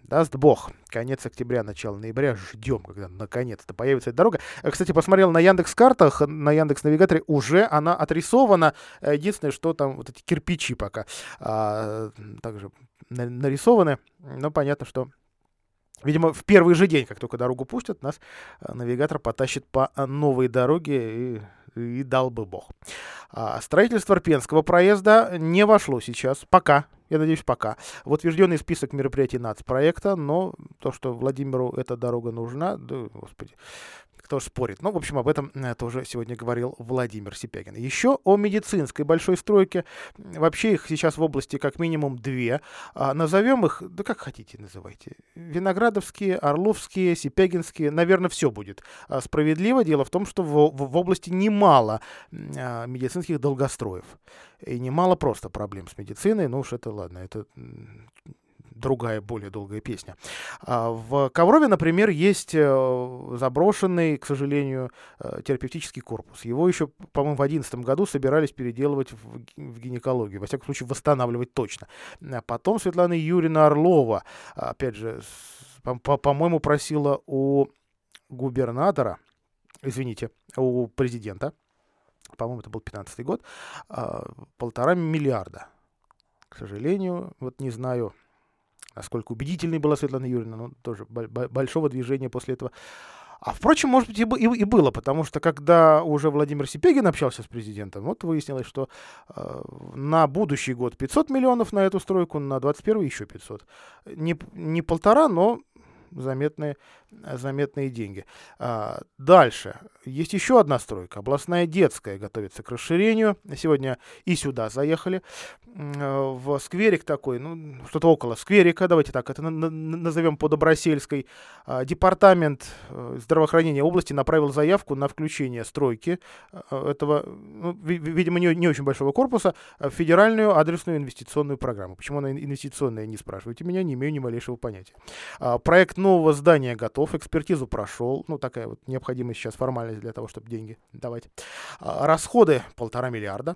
Даст бог. Конец октября, начало ноября. Ждем, когда наконец-то появится эта дорога. Кстати, посмотрел на Яндекс.Картах, на Яндекс.Навигаторе уже она отрисована. Единственное, что там вот эти кирпичи пока а, также нарисованы. Но понятно, что, видимо, в первый же день, как только дорогу пустят, нас навигатор потащит по новой дороге и... И дал бы бог. А, строительство Арпенского проезда не вошло сейчас. Пока. Я надеюсь, пока. В утвержденный список мероприятий нацпроекта. Но то, что Владимиру эта дорога нужна, да, господи, кто же спорит. Ну, в общем, об этом тоже сегодня говорил Владимир Сипягин. Еще о медицинской большой стройке. Вообще их сейчас в области как минимум две. А, назовем их, да как хотите называйте. Виноградовские, Орловские, Сипягинские. Наверное, все будет а, справедливо. Дело в том, что в, в, в области немало мало медицинских долгостроев. И немало просто проблем с медициной. Ну уж это ладно, это другая, более долгая песня. В Коврове, например, есть заброшенный, к сожалению, терапевтический корпус. Его еще, по-моему, в две тысячи одиннадцатом году собирались переделывать в гинекологию. Во всяком случае, восстанавливать точно. Потом Светлана Юрьевна Орлова, опять же, по-моему, просила у губернатора, извините, у президента, по-моему, это был пятнадцатый год, полтора миллиарда. К сожалению, вот не знаю, насколько убедительной была Светлана Юрьевна, но тоже большого движения после этого. А, впрочем, может быть, и было, потому что, когда уже Владимир Сипягин общался с президентом, вот выяснилось, что на будущий год пятьсот миллионов на эту стройку, на двадцать первый еще пятьсот. Не, не полтора, но... Заметные, заметные деньги. А, дальше. Есть еще одна стройка. Областная детская готовится к расширению. Сегодня и сюда заехали. В скверик такой, ну, что-то около скверика, давайте так, это назовем по Добросельской. Департамент здравоохранения области направил заявку на включение стройки этого, ну, видимо, не, не очень большого корпуса в федеральную адресную инвестиционную программу. Почему она инвестиционная, не спрашивайте меня, не имею ни малейшего понятия. Проект нового здания готов, экспертизу прошел. Ну, такая вот необходимая сейчас формальность для того, чтобы деньги давать. Расходы полтора миллиарда.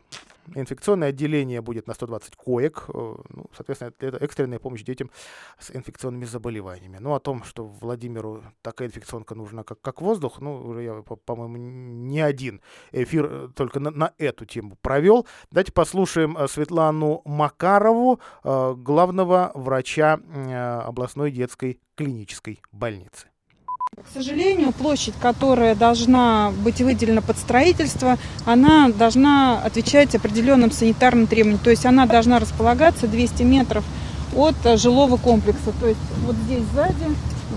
Инфекционное отделение будет на сто двадцать коек. Ну, соответственно, это экстренная помощь детям с инфекционными заболеваниями. Ну, о том, что Владимиру такая инфекционка нужна, как, как воздух, ну, уже я, по- по-моему, не один эфир только на, на эту тему провел. Давайте послушаем Светлану Макарову, главного врача областной детской клинической больницы. К сожалению, площадь, которая должна быть выделена под строительство, она должна отвечать определенным санитарным требованиям. То есть она должна располагаться двести метров от жилого комплекса. То есть вот здесь сзади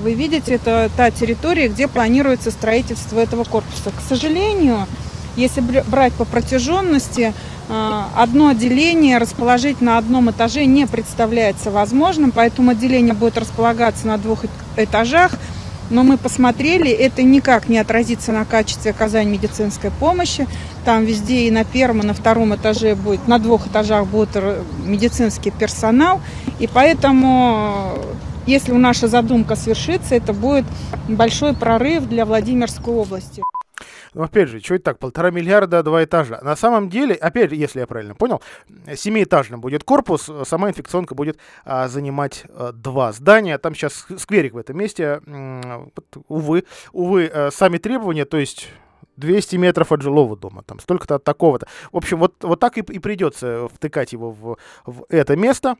вы видите, это та территория, где планируется строительство этого корпуса. К сожалению, если брать по протяженности, одно отделение расположить на одном этаже не представляется возможным, поэтому отделение будет располагаться на двух этажах. Но мы посмотрели, это никак не отразится на качестве оказания медицинской помощи. Там везде и на первом, и на втором этаже будет, на двух этажах будет медицинский персонал. И поэтому, если наша задумка свершится, это будет большой прорыв для Владимирской области. Ну, опять же, что это так, полтора миллиарда, два этажа. На самом деле, опять же, если я правильно понял, семиэтажным будет корпус, сама инфекционка будет а, занимать а, два здания. Там сейчас скверик в этом месте, м-м, увы, увы, а, сами требования, то есть... двести метров от жилого дома, там столько-то от такого-то. В общем, вот, вот так и, и придется втыкать его в, в это место.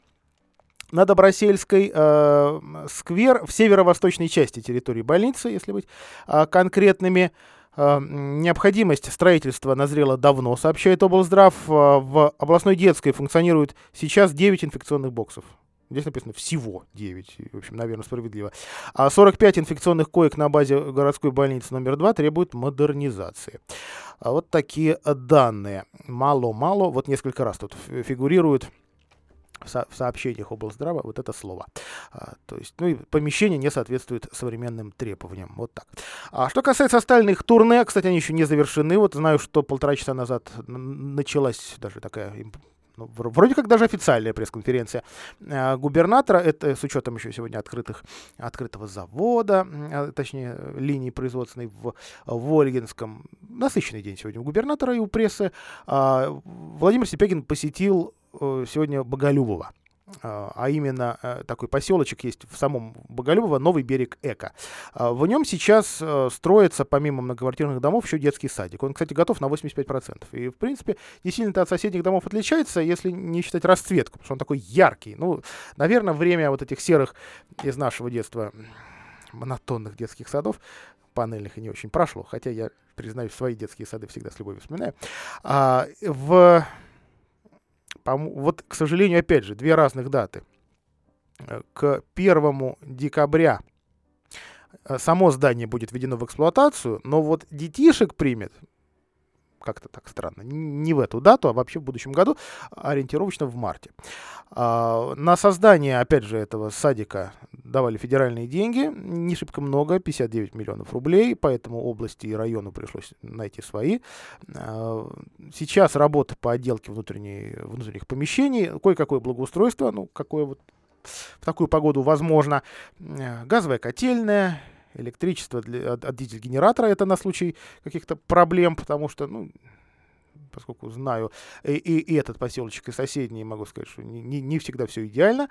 На Добросельской э, сквер в северо-восточной части территории больницы, если быть э, конкретными. Э, необходимость строительства назрела давно, сообщает облздрав. В областной детской функционирует сейчас девять инфекционных боксов. Здесь написано всего девять. В общем, наверное, справедливо. А сорок пять инфекционных коек на базе городской больницы номер два требуют модернизации. А вот такие данные. Мало-мало. Вот несколько раз тут фигурируют в, со- в сообщениях облздрава вот это слово. А, то есть, ну и помещение не соответствует современным требованиям. Вот так. А что касается остальных турне, кстати, они еще не завершены. Вот знаю, что полтора часа назад началась даже такая... Вроде как даже официальная пресс-конференция губернатора, это с учетом еще сегодня открытых, открытого завода, точнее линии производственной в Вольгинском. Насыщенный день сегодня у губернатора и у прессы. Владимир Сипягин посетил сегодня Боголюбово. А именно такой поселочек есть в самом Боголюбово, Новый берег Эко. В нем сейчас строится, помимо многоквартирных домов, еще детский садик. Он, кстати, готов на восемьдесят пять процентов. И, в принципе, не сильно-то от соседних домов отличается, если не считать расцветку, потому что он такой яркий. Ну, наверное, время вот этих серых из нашего детства монотонных детских садов, панельных и не очень, прошло. Хотя я, признаюсь, свои детские сады всегда с любовью вспоминаю. А, в... Вот, к сожалению, опять же, две разных даты. К первому декабря само здание будет введено в эксплуатацию, но вот детишек примет, как-то так странно, не в эту дату, а вообще в будущем году, ориентировочно в марте. На создание, опять же, этого садика давали федеральные деньги, не шибко много, пятьдесят девять миллионов рублей, поэтому области и району пришлось найти свои. Сейчас работа по отделке внутренней, внутренних помещений, кое-какое благоустройство, ну, какое вот в такую погоду возможно, газовая котельная, электричество для, от, от дизель-генератора, это на случай каких-то проблем, потому что, ну, поскольку знаю и, и этот поселочек, и соседний, могу сказать, что не, не, не всегда все идеально,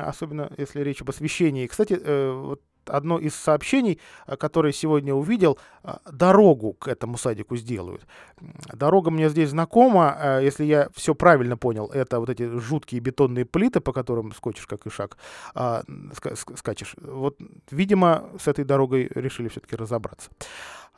особенно если речь об освещении. Кстати, э, вот одно из сообщений, которое сегодня увидел, дорогу к этому садику сделают. Дорога мне здесь знакома, если я все правильно понял, это вот эти жуткие бетонные плиты, по которым скочишь как ишак, скачешь. Вот, видимо, с этой дорогой решили все-таки разобраться.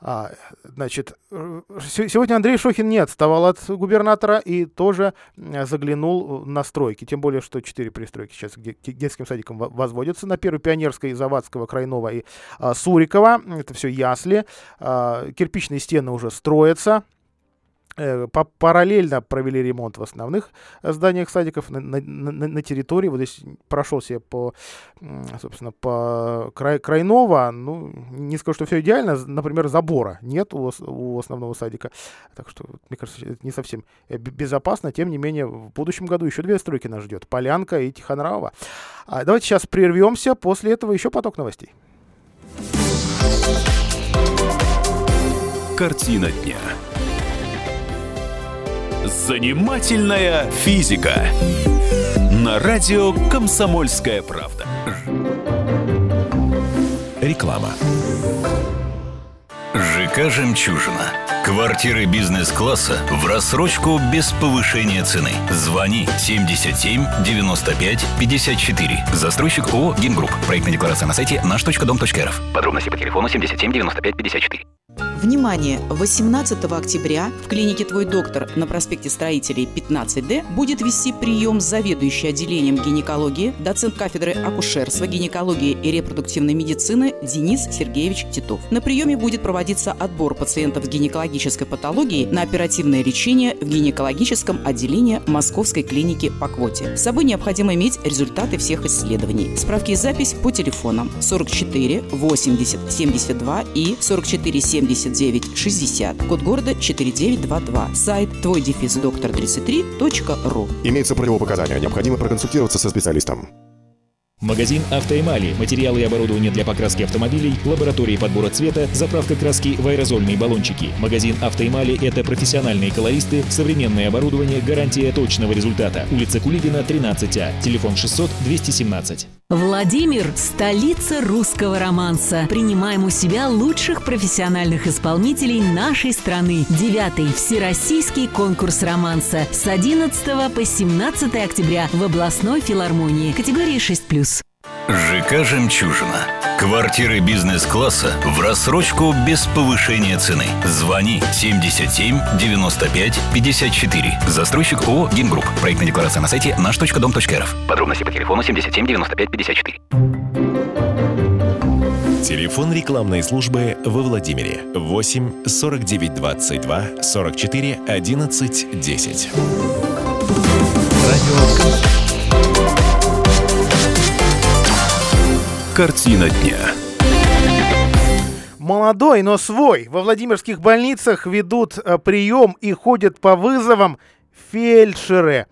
А, значит, сегодня Андрей Шохин не отставал от губернатора и тоже заглянул на стройки. Тем более, что четыре пристройки сейчас к детским садикам возводятся. На Первой, Пионерской, Завадского, Крайнова и а, Сурикова. Это все ясли. А, кирпичные стены уже строятся. Параллельно провели ремонт в основных зданиях садиков на, на, на, на территории. Вот здесь прошелся по, собственно, по край, Крайнова. Ну, не скажу, что все идеально. Например, забора нет у, у основного садика. Так что, мне кажется, это не совсем безопасно. Тем не менее, в будущем году еще две стройки нас ждет. Полянка и Тихонрава. А давайте сейчас прервемся. После этого еще поток новостей. Картина дня. Занимательная физика на радио «Комсомольская правда». Реклама. ЖК «Жемчужина». Квартиры бизнес-класса в рассрочку без повышения цены. Звони семьдесят семь девяносто пять пятьдесят четыре. Застройщик ООО «Гингруп». Проектная декларация на сайте наш точка дом точка рф. Подробности по телефону семьдесят семь девяносто пять пятьдесят четыре. Внимание! восемнадцатого октября в клинике «Твой Доктор» на проспекте Строителей пятнадцать дэ будет вести прием заведующий отделением гинекологии, доцент кафедры акушерства, гинекологии и репродуктивной медицины Денис Сергеевич Титов. На приеме будет проводиться отбор пациентов с гинекологической патологией на оперативное лечение в гинекологическом отделении Московской клиники по квоте. С собой необходимо иметь результаты всех исследований. Справки и запись по телефонам сорок четыре восемьдесят семьдесят два и сорок четыре семьдесят девять шестьдесят, код города четыре девять два два, сайт твой доктор тридцать три точка ру. Имеется противопоказания, необходимо проконсультироваться со специалистом. Магазин «Автоэмали». Материалы и оборудование для покраски автомобилей, лаборатории подбора цвета, заправка краски в аэрозольные баллончики. Магазин «Автоэмали» — это профессиональные колористы, современное оборудование, гарантия точного результата. Улица Кулибина, тринадцать а, телефон шестьсот двести семнадцать. Владимир – столица русского романса. Принимаем у себя лучших профессиональных исполнителей нашей страны. Девятый всероссийский конкурс романса с одиннадцатого по семнадцатое октября в областной филармонии. Категории шесть плюс. ЖК «Жемчужина». Квартиры бизнес-класса в рассрочку без повышения цены. Звони семьдесят семь девяносто пять пятьдесят четыре. Застройщик ООО «Гингруп». Проектная декларация на сайте наш точка дом точка рф. Подробности по телефону семьдесят семь девяносто пять пятьдесят четыре. Телефон рекламной службы во Владимире восемь сорок девять двадцать два сорок четыре одиннадцать десять. Картина дня. Молодой, но свой. Во владимирских больницах ведут прием и ходят по вызовам фельдшеры.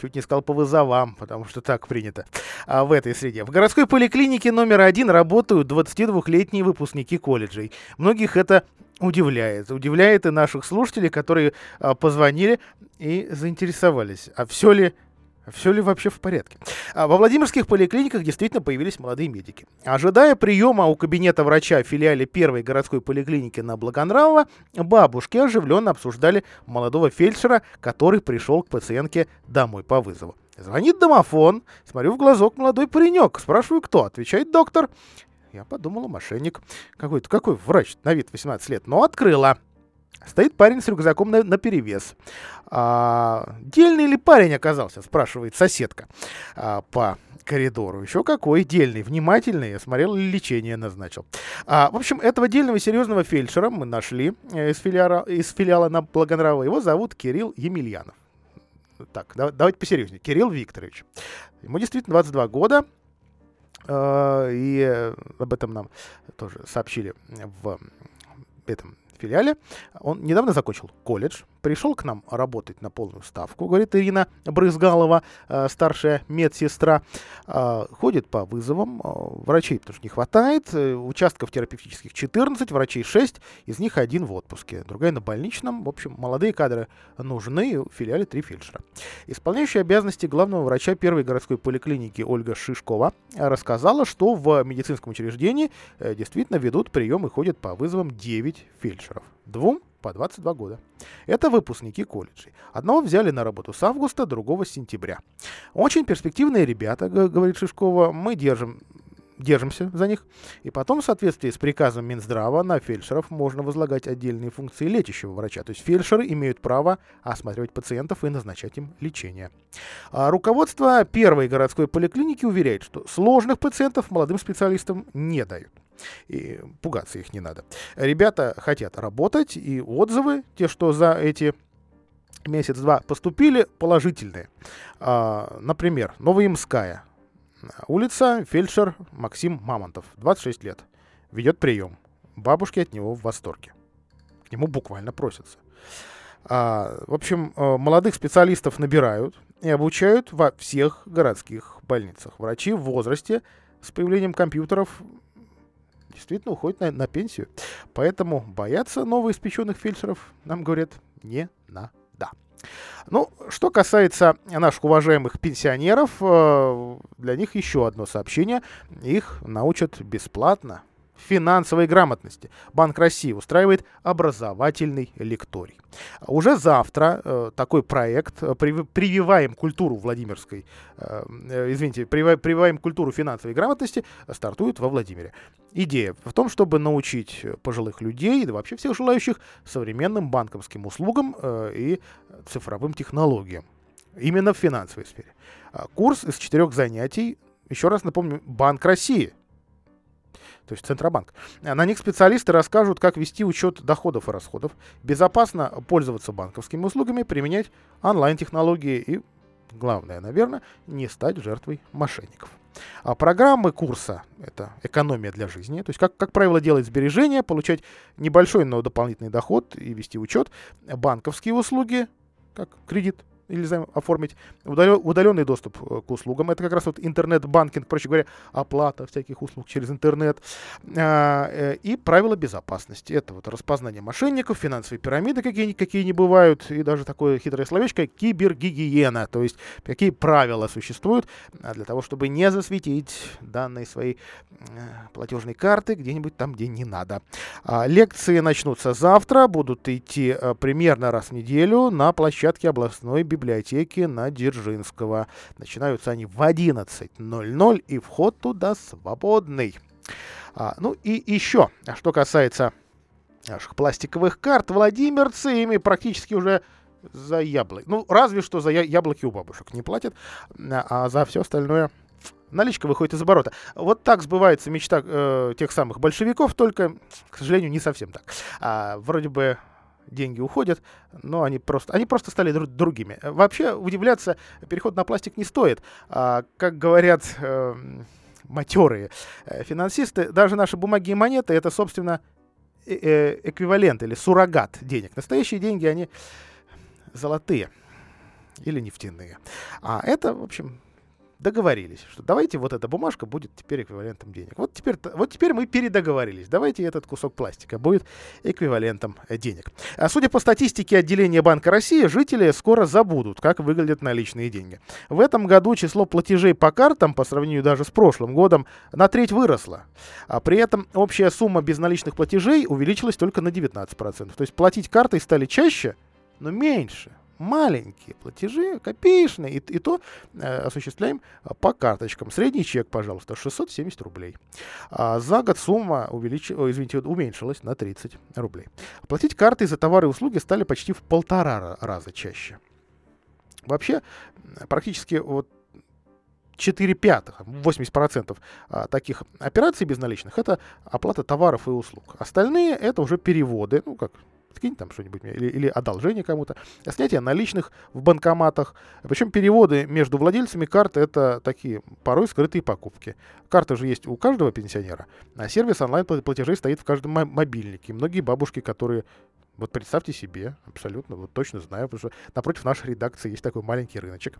Чуть не сказал по вызовам, потому что так принято а, в этой среде. В городской поликлинике номер один работают двадцатидвухлетние выпускники колледжей. Многих это удивляет. Удивляет и наших слушателей, которые а, позвонили и заинтересовались. А все ли... Все ли вообще в порядке? Во владимирских поликлиниках действительно появились молодые медики. Ожидая приема у кабинета врача в филиале первой городской поликлиники на Благонравова, бабушки оживленно обсуждали молодого фельдшера, который пришел к пациентке домой по вызову. Звонит домофон, смотрю в глазок, молодой паренек, спрашиваю, кто? Отвечает доктор. Я подумала, мошенник. Какой-то, какой врач, на вид восемнадцать лет, но открыла. Стоит парень с рюкзаком на, наперевес. А, дельный ли парень оказался, спрашивает соседка а, по коридору. Еще какой дельный, внимательный, я смотрел, лечение назначил. А, в общем, этого дельного серьезного фельдшера мы нашли из филиала, из филиала на Благонравова. Его зовут Кирилл Емельянов. Так, да, давайте посерьезнее. Кирилл Викторович. Ему действительно двадцать два года. А, и об этом нам тоже сообщили в этом филиале. Он недавно закончил колледж, пришел к нам работать на полную ставку, говорит Ирина Брызгалова, старшая медсестра. Ходит по вызовам, врачей потому что не хватает, участков терапевтических четырнадцать, врачей шесть, из них один в отпуске, другая на больничном. В общем, молодые кадры нужны, в филиале три фельдшера. Исполняющая обязанности главного врача первой городской поликлиники Ольга Шишкова рассказала, что в медицинском учреждении действительно ведут прием и ходят по вызовам девять фельдшеров. Двум по двадцать два года. Это выпускники колледжей. Одного взяли на работу с августа, другого с сентября. Очень перспективные ребята, говорит Шишкова. Мы держим, держимся за них. И потом, в соответствии с приказом Минздрава, на фельдшеров можно возлагать отдельные функции лечащего врача. То есть фельдшеры имеют право осматривать пациентов и назначать им лечение. А руководство первой городской поликлиники уверяет, что сложных пациентов молодым специалистам не дают. И пугаться их не надо. Ребята хотят работать, и отзывы, те, что за эти месяц-два поступили, положительные. А, например, Новоимская улица, фельдшер Максим Мамонтов, двадцать шесть лет, ведет прием. Бабушки от него в восторге. К нему буквально просятся. А, в общем, молодых специалистов набирают и обучают во всех городских больницах. Врачи в возрасте с появлением компьютеров действительно уходит на, на пенсию. Поэтому бояться новоиспеченных фельдшеров, нам говорят, не надо. Ну, что касается наших уважаемых пенсионеров, для них еще одно сообщение. Их научат бесплатно финансовой грамотности. Банк России устраивает образовательный лекторий. Уже завтра э, такой проект «Прививаем культуру Владимирской», э, извините, «Прививаем культуру финансовой грамотности» стартует во Владимире. Идея в том, чтобы научить пожилых людей, да вообще всех желающих, современным банковским услугам э, и цифровым технологиям. Именно в финансовой сфере. Курс из четырех занятий, еще раз напомню, Банк России. То есть Центробанк. На них специалисты расскажут, как вести учет доходов и расходов, безопасно пользоваться банковскими услугами, применять онлайн-технологии и, главное, наверное, не стать жертвой мошенников. А программы курса – это экономия для жизни, то есть, как, как правило, делать сбережения, получать небольшой, но дополнительный доход и вести учет, банковские услуги, как кредит или займ оформить, удаленный доступ к услугам. Это как раз вот интернет-банкинг, проще говоря, оплата всяких услуг через интернет. И правила безопасности. Это вот распознание мошенников, финансовые пирамиды, какие, какие не бывают, и даже такое хитрое словечко кибергигиена. То есть какие правила существуют для того, чтобы не засветить данные своей платежной карты где-нибудь там, где не надо. Лекции начнутся завтра, будут идти примерно раз в неделю на площадке областной библиотеки. библиотеки на Дзержинского. Начинаются они в одиннадцать ноль-ноль, и вход туда свободный. А, ну и еще, что касается наших пластиковых карт, владимирцы ими практически уже за яблоки. Ну, разве что за яблоки у бабушек не платят, а за все остальное наличка выходит из оборота. Вот так сбывается мечта э, тех самых большевиков, только, к сожалению, не совсем так. А, вроде бы деньги уходят, но они просто, они просто стали друг, другими. Вообще, удивляться, переход на пластик не стоит. А, как говорят э, матерые финансисты, даже наши бумаги и монеты — это, собственно, э -э эквивалент или суррогат денег. Настоящие деньги, они золотые или нефтяные. А это, в общем, договорились, что давайте вот эта бумажка будет теперь эквивалентом денег. Вот теперь, вот теперь мы передоговорились. Давайте этот кусок пластика будет эквивалентом денег. А судя по статистике отделения Банка России, жители скоро забудут, как выглядят наличные деньги. В этом году число платежей по картам, по сравнению даже с прошлым годом, на треть выросло. А при этом общая сумма безналичных платежей увеличилась только на девятнадцать процентов. То есть платить картой стали чаще, но меньше. Маленькие платежи, копеечные, и, и то э, осуществляем по карточкам. Средний чек, пожалуйста, шестьсот семьдесят рублей. А за год сумма увелич... О, извините, уменьшилась на тридцать рублей. Платить картой за товары и услуги стали почти в полтора раза чаще. Вообще, практически вот четыре пятых, восемьдесят процентов таких операций безналичных — это оплата товаров и услуг. Остальные — это уже переводы, ну как... скинь там что-нибудь или, или одолжение кому-то, снятие наличных в банкоматах. Причем переводы между владельцами карт — это такие порой скрытые покупки. Карта же есть у каждого пенсионера, а сервис онлайн-платежей стоит в каждом мобильнике. И многие бабушки, которые, вот представьте себе, абсолютно, вот точно знаю, потому что напротив нашей редакции есть такой маленький рыночек.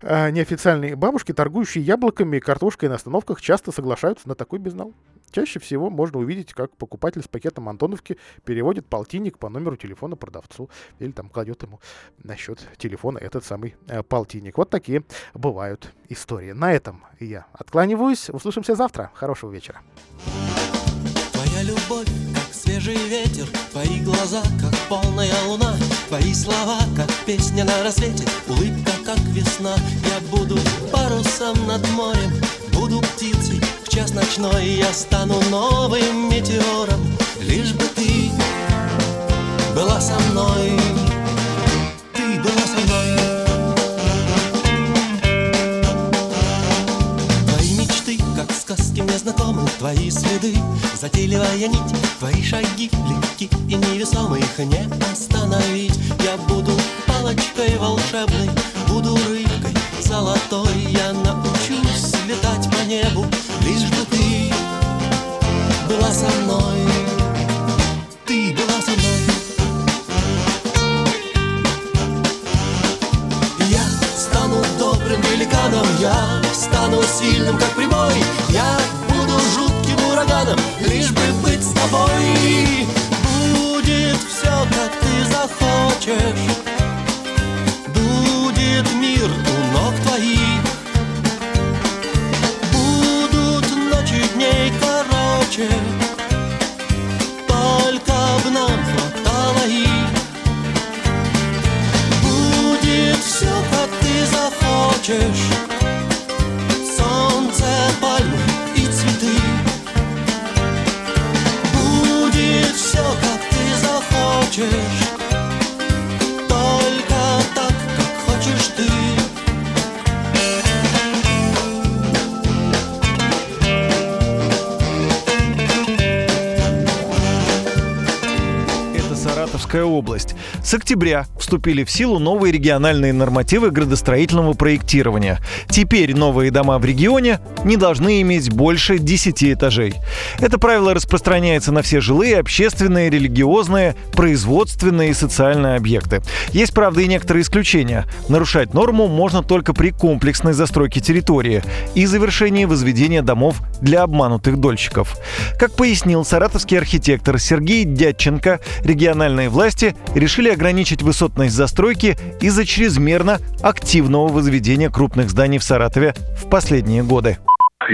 А неофициальные бабушки, торгующие яблоками и картошкой на остановках, часто соглашаются на такой безнал. Чаще всего можно увидеть, как покупатель с пакетом Антоновки переводит полтинник по номеру телефона продавцу. Или там кладет ему на счет телефона этот самый э, полтинник. Вот такие бывают истории. На этом я откланиваюсь. Услышимся завтра. Хорошего вечера. Твоя любовь, как свежий ветер. Твои глаза, как полная луна. Твои слова, как песня на рассвете. Улыбка, как весна. Я буду парусом над морем. Буду птицей. Час ночной, я стану новым метеором, лишь бы ты была со мной, ты была со мной. Твои мечты, как сказки мне знакомы, твои следы, затейливая нить, твои шаги легки и невесомы, их не остановить. Я буду палочкой волшебной, буду рыбкой золотой, я научусь летать по небу, лишь бы ты была со мной, ты была со мной. Я стану добрым великаном, я стану сильным, как прибой, я буду жутким ураганом, лишь бы быть с тобой. Будет все, как ты захочешь, будет мир у ног твоих. Только в нам хватало их. Будет все, как ты захочешь. Солнце, пальмы и цветы. Будет все, как ты захочешь. Область. С октября вступили в силу новые региональные нормативы градостроительного проектирования. Теперь новые дома в регионе не должны иметь больше десяти этажей. Это правило распространяется на все жилые, общественные, религиозные, производственные и социальные объекты. Есть, правда, и некоторые исключения. Нарушать норму можно только при комплексной застройке территории и завершении возведения домов для обманутых дольщиков. Как пояснил саратовский архитектор Сергей Дядченко, региональные власти решили ограничить высотность застройки из-за чрезмерно активного возведения крупных зданий в Саратове в последние годы.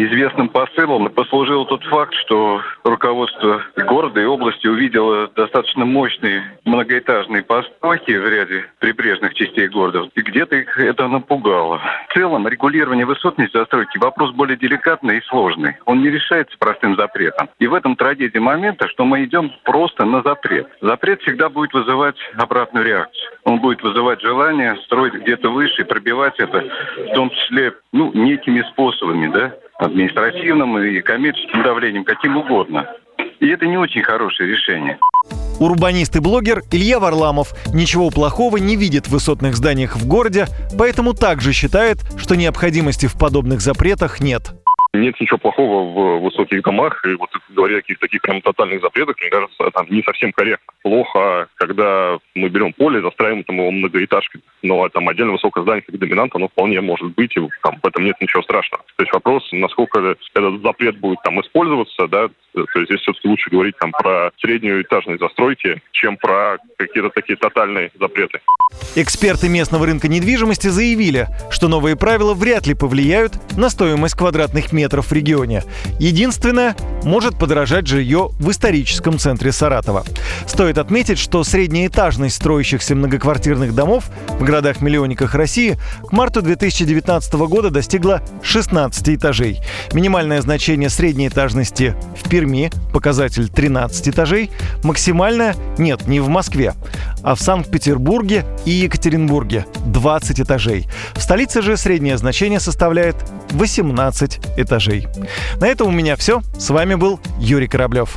известным посылом послужил тот факт, что руководство города и области увидело достаточно мощные многоэтажные постройки в ряде прибрежных частей города, и где-то их это напугало. В целом, регулирование высотной застройки – вопрос более деликатный и сложный. Он не решается простым запретом. И в этом трагедия момента, что мы идем просто на запрет. Запрет всегда будет вызывать обратную реакцию. Он будет вызывать желание строить где-то выше и пробивать это, в том числе, ну, некими способами, да, административным и коммерческим давлением, каким угодно. И это не очень хорошее решение. Урбанист и блогер Илья Варламов ничего плохого не видит в высотных зданиях в городе, поэтому также считает, что необходимости в подобных запретах нет. Нет ничего плохого в высоких домах, и вот говоря о каких-то таких прям тотальных запретах, мне кажется, это не совсем корректно. Плохо, когда мы берем поле, застраиваем там его многоэтажкой, но там отдельно высокое здание как доминант, оно вполне может быть, и там в этом нет ничего страшного. То есть вопрос, насколько этот запрет будет там использоваться, да, то есть здесь все-таки лучше говорить там про среднеэтажные застройки, чем про какие-то такие тотальные запреты. Эксперты местного рынка недвижимости заявили, что новые правила вряд ли повлияют на стоимость квадратных метров в регионе. Единственное, может подорожать жилье в историческом центре Саратова. Стоит отметить, что среднеэтажность строящихся многоквартирных домов в городах-миллионниках России к марту две тысячи девятнадцатого года достигла шестнадцати этажей. Минимальное значение среднеэтажности в Перми – показатель тринадцать этажей. Максимальное – нет, не в Москве, а в Санкт-Петербурге и Екатеринбурге – двадцать этажей. В столице же среднее значение составляет восемнадцать этажей. На этом у меня все. С вами был Юрий Кораблев.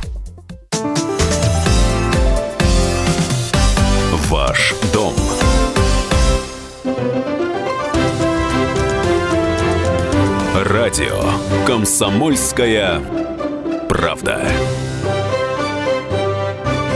Ваш дом. Радио «Комсомольская правда».